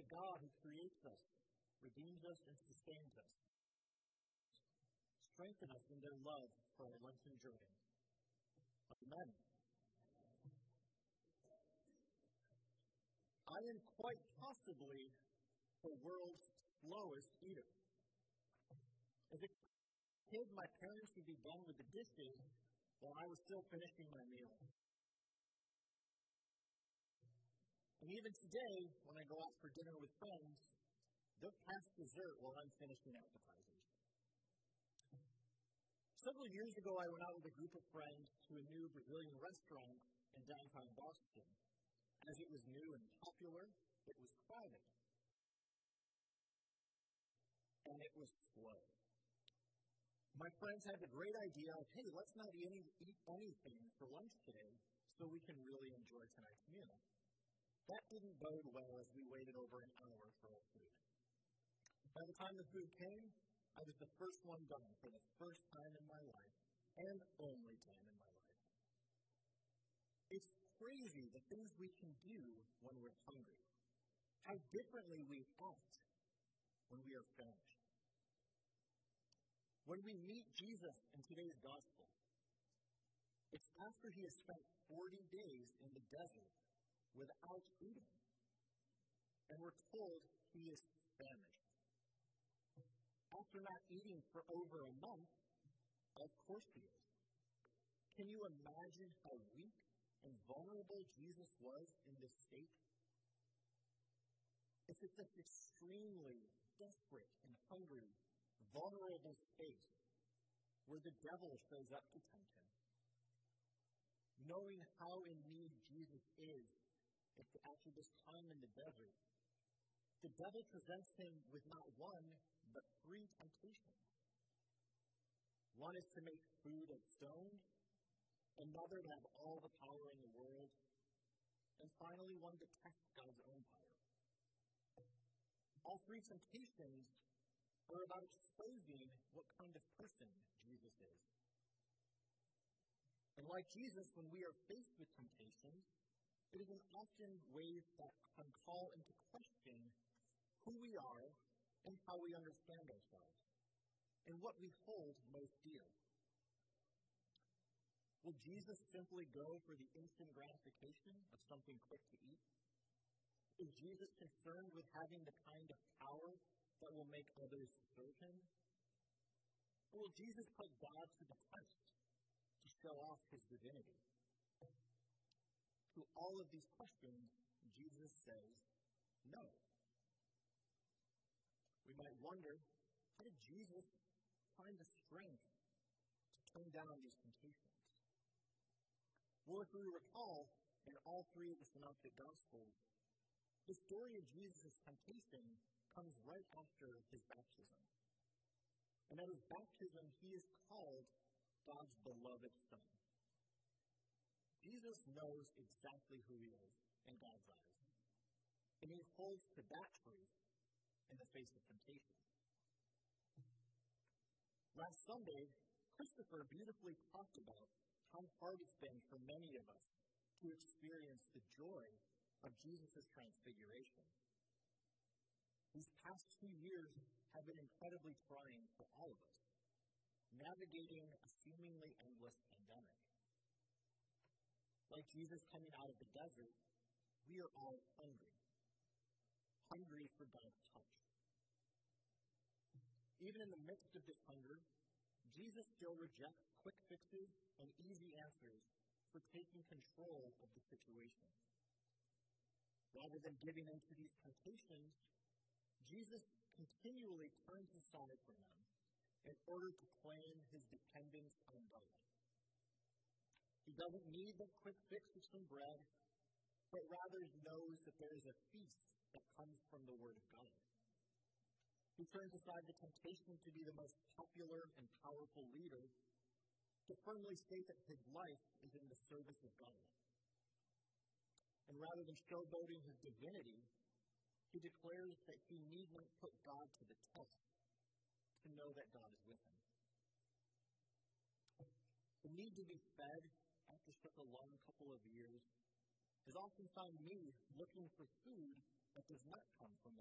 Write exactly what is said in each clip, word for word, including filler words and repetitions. to God who creates us, redeems us, and sustains us. Strengthen us in their love for our lengthened journey. Amen. I am quite possibly the world's slowest eater. As a kid, my parents would be done with the dishes while I was still finishing my meal. And even today, when I go out for dinner with friends, they'll pass dessert while I'm finishing appetizers. Several years ago, I went out with a group of friends to a new Brazilian restaurant in downtown Boston. As it was new and popular, it was crowded. And it was slow. My friends had the great idea of, hey, let's not eat, any, eat anything for lunch today so we can really enjoy tonight's meal. That didn't bode well as we waited over an hour for our food. By the time the food came, I was the first one done for the first time in my life, and only time in my life. It's crazy the things we can do when we're hungry, how differently we act when we are famished. When we meet Jesus in today's gospel, it's after he has spent forty days in the desert without eating, and we're told he is famished. After not eating for over a month, of course he is. Can you imagine how weak and vulnerable Jesus was in this state? It's at this extremely desperate and hungry, vulnerable space where the devil shows up to tempt him. Knowing how in need Jesus is, after this time in the desert, the devil presents him with not one, but three temptations. One is to make food of stones, another to have all the power in the world, and finally one to test God's own power. All three temptations are about exposing what kind of person Jesus is. And like Jesus, when we are faced with temptations, it is in often ways that can call into question who we are and how we understand ourselves and what we hold most dear. Will Jesus simply go for the instant gratification of something quick to eat? Is Jesus concerned with having the kind of power that will make others serve him? Or will Jesus put God to the test to show off his divinity? To all of these questions, Jesus says, no. We might wonder, how did Jesus find the strength to turn down these temptations? Well, if we recall, in all three of the Synoptic Gospels, the story of Jesus' temptation comes right after his baptism. And at his baptism, he is called God's beloved Son. Jesus knows exactly who he is in God's eyes, and he holds to that truth in the face of temptation. Last Sunday, Christopher beautifully talked about how hard it's been for many of us to experience the joy of Jesus' transfiguration. These past two years have been incredibly trying for all of us, navigating a seemingly endless pandemic. Like Jesus coming out of the desert, we are all hungry. Hungry for God's touch. Even in the midst of this hunger, Jesus still rejects quick fixes and easy answers for taking control of the situation. Rather than giving in to these temptations, Jesus continually turns aside from them in order to claim his dependence on God. He doesn't need the quick fix of some bread, but rather knows that there is a feast that comes from the Word of God. He turns aside the temptation to be the most popular and powerful leader to firmly state that his life is in the service of God. And rather than showboating his divinity, he declares that he need not put God to the test to know that God is with him. The need to be fed after such a long couple of years has often found me looking for food that does not come from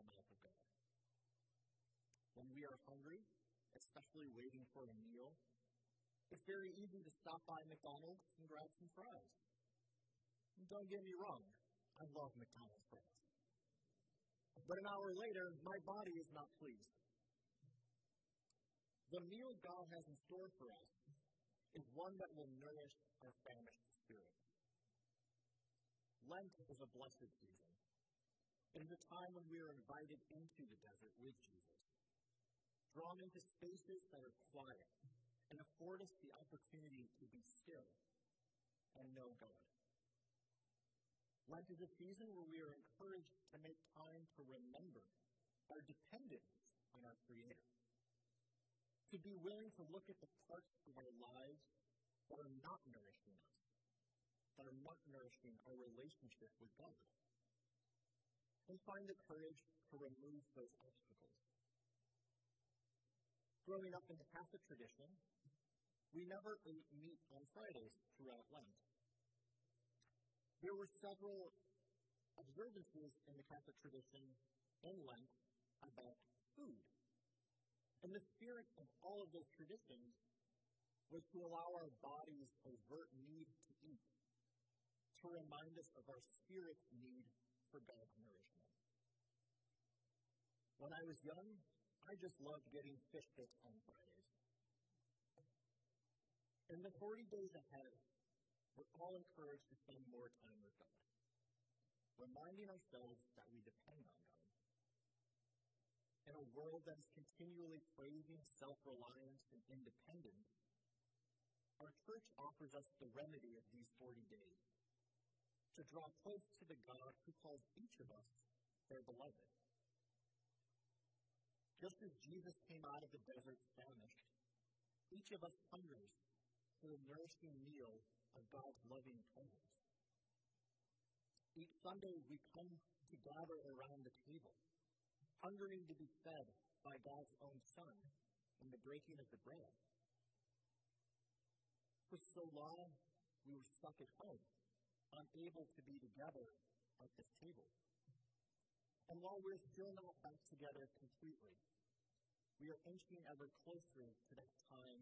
when we are hungry, especially waiting for a meal, it's very easy to stop by McDonald's and grab some fries. And don't get me wrong, I love McDonald's fries. But an hour later, my body is not pleased. The meal God has in store for us is one that will nourish our famished spirits. Lent is a blessed season. It is a time when we are invited into the desert with Jesus, drawn into spaces that are quiet and afford us the opportunity to be still and know God. Lent is a season where we are encouraged to make time to remember our dependence on our Creator, to be willing to look at the parts of our lives that are not nourishing us, that are not nourishing our relationship with God, and find the courage to remove those obstacles. Growing up in the Catholic tradition, we never ate meat on Fridays throughout Lent. There were several observances in the Catholic tradition in Lent about food. And the spirit of all of those traditions was to allow our body's overt need to eat, to remind us of our spirit's need for God's nourishment. When I was young, I just loved getting fish sticks on Fridays. And the forty days ahead, we're all encouraged to spend more time with God, reminding ourselves that we depend on God. In a world that is continually praising self-reliance and independence, our church offers us the remedy of these forty days, to draw close to the God who calls each of us their beloved. Just as Jesus came out of the desert famished, each of us hungers for the nourishing meal of God's loving presence. Each Sunday we come to gather around the table, hungering to be fed by God's own Son in the breaking of the bread. For so long, we were stuck at home, unable to be together at this table. And while we're still not back together completely, we are inching ever closer to that time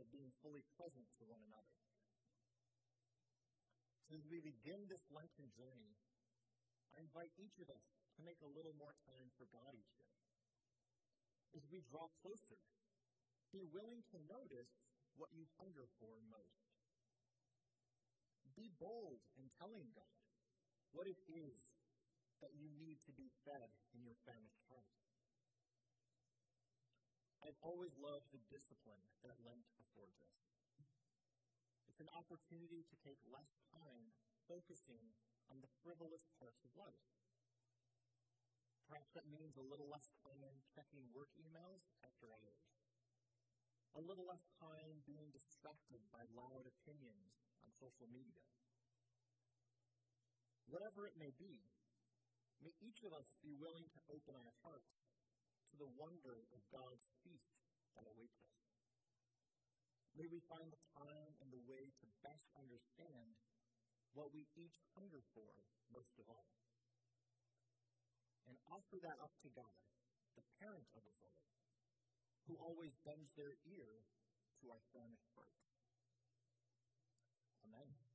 of being fully present to one another. So as we begin this Lenten journey, I invite each of us to make a little more time for God each day. As we draw closer, be willing to notice what you hunger for most. Be bold in telling God what it is that you need to be fed in your famished heart. I've always loved the discipline that Lent affords us. It's an opportunity to take less time focusing on the frivolous parts of life. Perhaps that means a little less time checking work emails after hours, a little less time being distracted by loud opinions on social media. Whatever it may be, may each of us be willing to open our hearts to the wonder of God's feast that awaits us. May we find the time and the way to best understand what we each hunger for most of all, and offer that up to God, the parent of us all, who always bends their ear to our famished hearts. Amen.